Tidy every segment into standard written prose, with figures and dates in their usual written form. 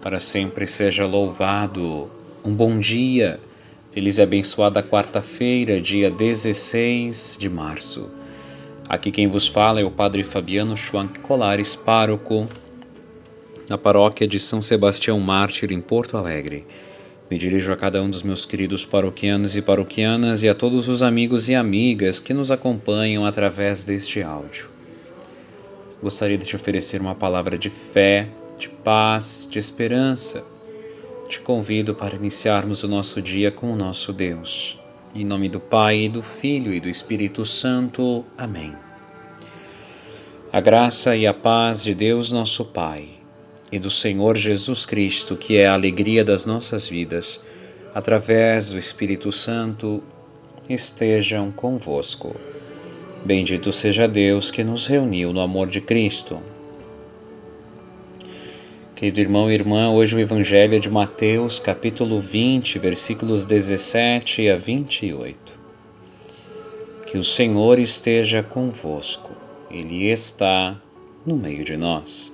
para sempre seja louvado. Um bom dia, feliz e abençoada quarta-feira, dia 16 de março. Aqui quem vos fala é o Padre Fabiano Schwanck-Colares, pároco na paróquia de São Sebastião Mártir, em Porto Alegre. Me dirijo a cada um dos meus queridos paroquianos e paroquianas e a todos os amigos e amigas que nos acompanham através deste áudio. Gostaria de te oferecer uma palavra de fé, de paz, de esperança. Te convido para iniciarmos o nosso dia com o nosso Deus. Em nome do Pai, do Filho e do Espírito Santo. Amém. A graça e a paz de Deus nosso Pai e do Senhor Jesus Cristo, que é a alegria das nossas vidas, através do Espírito Santo, estejam convosco. Bendito seja Deus que nos reuniu no amor de Cristo. Querido irmão e irmã, hoje o Evangelho é de Mateus, capítulo 20, versículos 17 a 28. Que o Senhor esteja convosco, Ele está no meio de nós.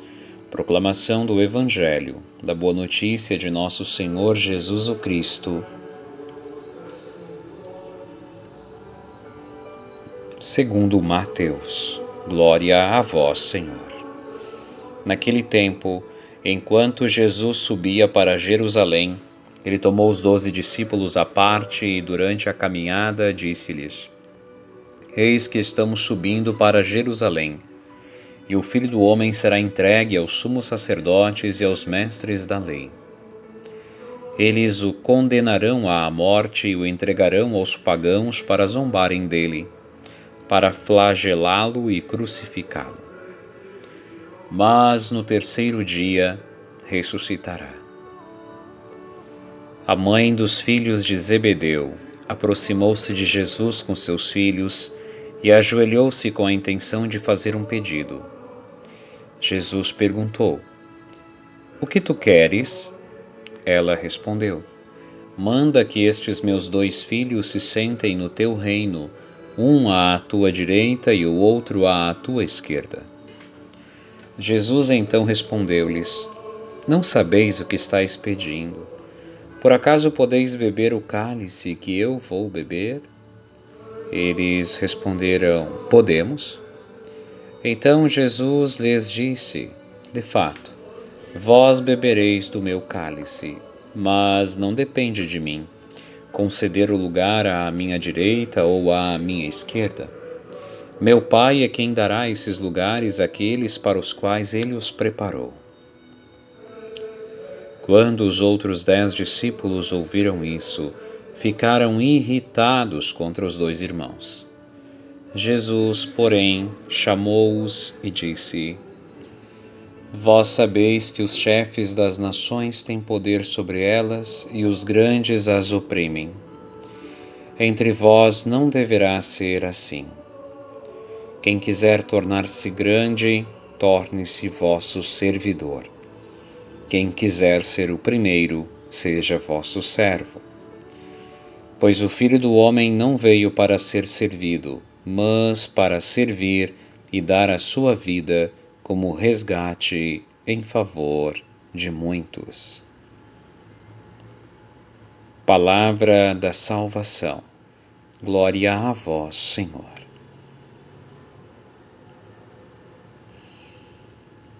Proclamação do Evangelho, da Boa Notícia de Nosso Senhor Jesus o Cristo, segundo Mateus. Glória a vós, Senhor. Naquele tempo, enquanto Jesus subia para Jerusalém, ele tomou os 12 discípulos à parte e, durante a caminhada, disse-lhes: Eis que estamos subindo para Jerusalém, e o Filho do Homem será entregue aos sumos sacerdotes e aos mestres da lei. Eles o condenarão à morte e o entregarão aos pagãos para zombarem dele, para flagelá-lo e crucificá-lo. Mas no terceiro dia ressuscitará. A mãe dos filhos de Zebedeu aproximou-se de Jesus com seus filhos e ajoelhou-se com a intenção de fazer um pedido. Jesus perguntou: O que tu queres? Ela respondeu: Manda que estes meus dois filhos se sentem no teu reino, um à tua direita e o outro à tua esquerda. Jesus então respondeu-lhes: Não sabeis o que estáis pedindo. Por acaso podeis beber o cálice que eu vou beber? Eles responderam: Podemos. Então Jesus lhes disse: De fato, vós bebereis do meu cálice, mas não depende de mim conceder o lugar à minha direita ou à minha esquerda. Meu Pai é quem dará esses lugares àqueles para os quais ele os preparou. Quando os outros 10 discípulos ouviram isso, ficaram irritados contra os dois irmãos. Jesus, porém, chamou-os e disse: Vós sabeis que os chefes das nações têm poder sobre elas e os grandes as oprimem. Entre vós não deverá ser assim. Quem quiser tornar-se grande, torne-se vosso servidor. Quem quiser ser o primeiro, seja vosso servo. Pois o Filho do Homem não veio para ser servido, mas para servir e dar a sua vida como resgate em favor de muitos. Palavra da salvação. Glória a vós, Senhor.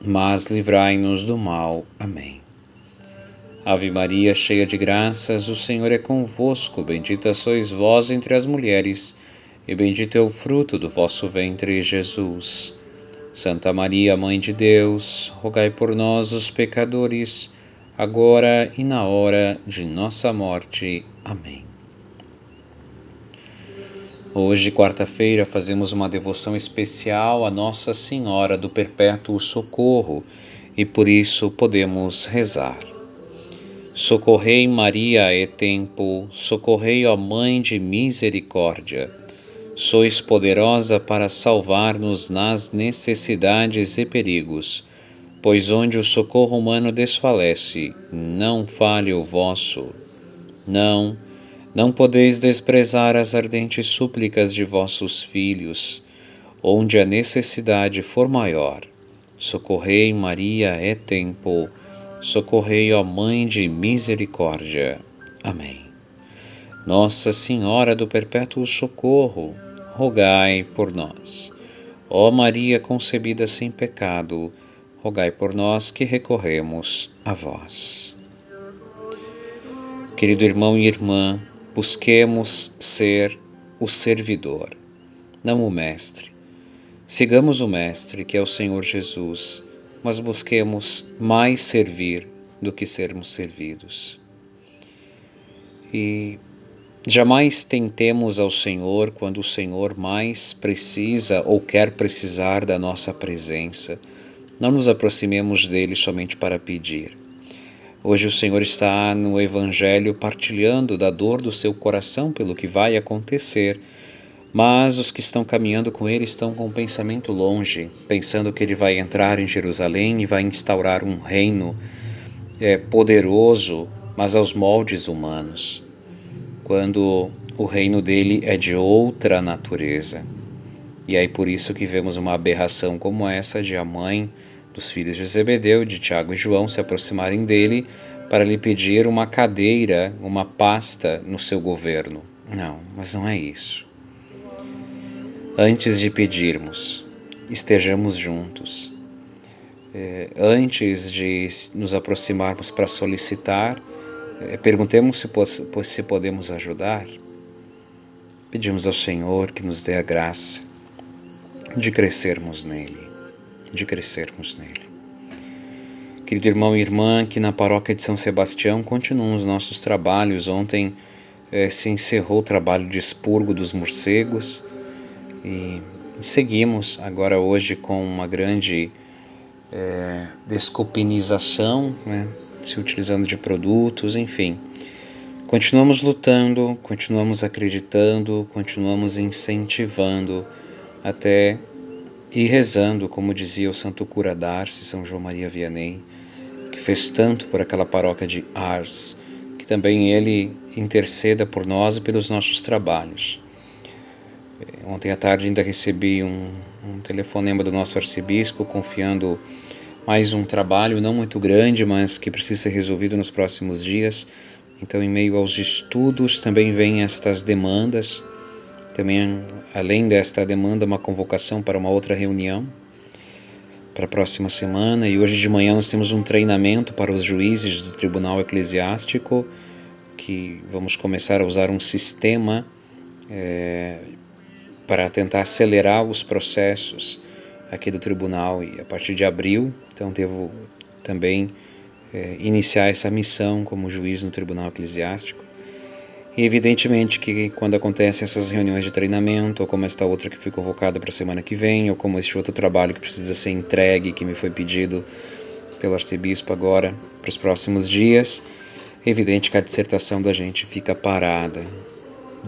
mas livrai-nos do mal. Amém. Ave Maria, cheia de graças, o Senhor é convosco, bendita sois vós entre as mulheres, e bendito é o fruto do vosso ventre, Jesus. Santa Maria, Mãe de Deus, rogai por nós, os pecadores, agora e na hora de nossa morte. Amém. Hoje, quarta-feira, fazemos uma devoção especial à Nossa Senhora do Perpétuo Socorro, e por isso podemos rezar. Socorrei, Maria, é tempo, socorrei, ó Mãe de misericórdia. Sois poderosa para salvar-nos nas necessidades e perigos, pois onde o socorro humano desfalece, não falhe o vosso. Não podeis desprezar as ardentes súplicas de vossos filhos, onde a necessidade for maior. Socorrei, Maria, é tempo. Socorrei, ó Mãe de misericórdia. Amém. Nossa Senhora do Perpétuo Socorro, rogai por nós. Ó Maria concebida sem pecado, rogai por nós que recorremos a vós. Querido irmão e irmã, busquemos ser o servidor, não o mestre. Sigamos o mestre, que é o Senhor Jesus, mas busquemos mais servir do que sermos servidos. E jamais tentemos ao Senhor quando o Senhor mais precisa ou quer precisar da nossa presença. Não nos aproximemos dele somente para pedir. Hoje o Senhor está no Evangelho partilhando da dor do seu coração pelo que vai acontecer, mas os que estão caminhando com ele estão com um pensamento longe, pensando que ele vai entrar em Jerusalém e vai instaurar um reino poderoso, mas aos moldes humanos, quando o reino dele é de outra natureza. E aí por isso que vemos uma aberração como essa de a mãe dos filhos de Zebedeu, de Tiago e João, se aproximarem dele para lhe pedir uma cadeira, uma pasta no seu governo. Não, mas não é isso. Antes de pedirmos, estejamos juntos. Antes de nos aproximarmos para solicitar, perguntemos se podemos ajudar. Pedimos ao Senhor que nos dê a graça de crescermos nele, Querido irmão e irmã, que na paróquia de São Sebastião continuam os nossos trabalhos. Ontem se encerrou o trabalho de expurgo dos morcegos e seguimos agora hoje com uma grande desculpinização, se utilizando de produtos, enfim. Continuamos lutando, continuamos acreditando, continuamos incentivando até e rezando, como dizia o santo cura da Ars, São João Maria Vianney, que fez tanto por aquela paróquia de Ars, que também ele interceda por nós e pelos nossos trabalhos. Ontem à tarde ainda recebi um telefonema do nosso arcebispo confiando mais um trabalho, não muito grande, mas que precisa ser resolvido nos próximos dias. Então, em meio aos estudos, também vêm estas demandas. Também, além desta demanda, uma convocação para uma outra reunião para a próxima semana. E hoje de manhã nós temos um treinamento para os juízes do Tribunal Eclesiástico, que vamos começar a usar um sistema para tentar acelerar os processos aqui do tribunal, e a partir de abril, então devo também iniciar essa missão como juiz no Tribunal Eclesiástico. E evidentemente que quando acontecem essas reuniões de treinamento, ou como esta outra que fui convocada para a semana que vem, ou como este outro trabalho que precisa ser entregue, que me foi pedido pelo arcebispo agora para os próximos dias, é evidente que a dissertação da gente fica parada.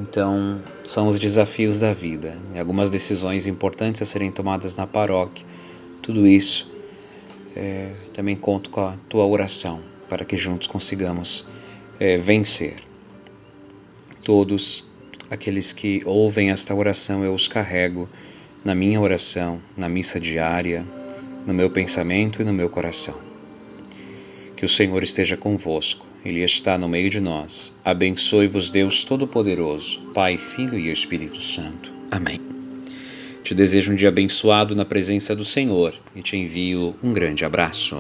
Então, são os desafios da vida, e algumas decisões importantes a serem tomadas na paróquia. Tudo isso, também conto com a tua oração, para que juntos consigamos vencer. Todos aqueles que ouvem esta oração, eu os carrego na minha oração, na missa diária, no meu pensamento e no meu coração. Que o Senhor esteja convosco. Ele está no meio de nós. Abençoe-vos Deus Todo-Poderoso, Pai, Filho e Espírito Santo. Amém. Te desejo um dia abençoado na presença do Senhor e te envio um grande abraço.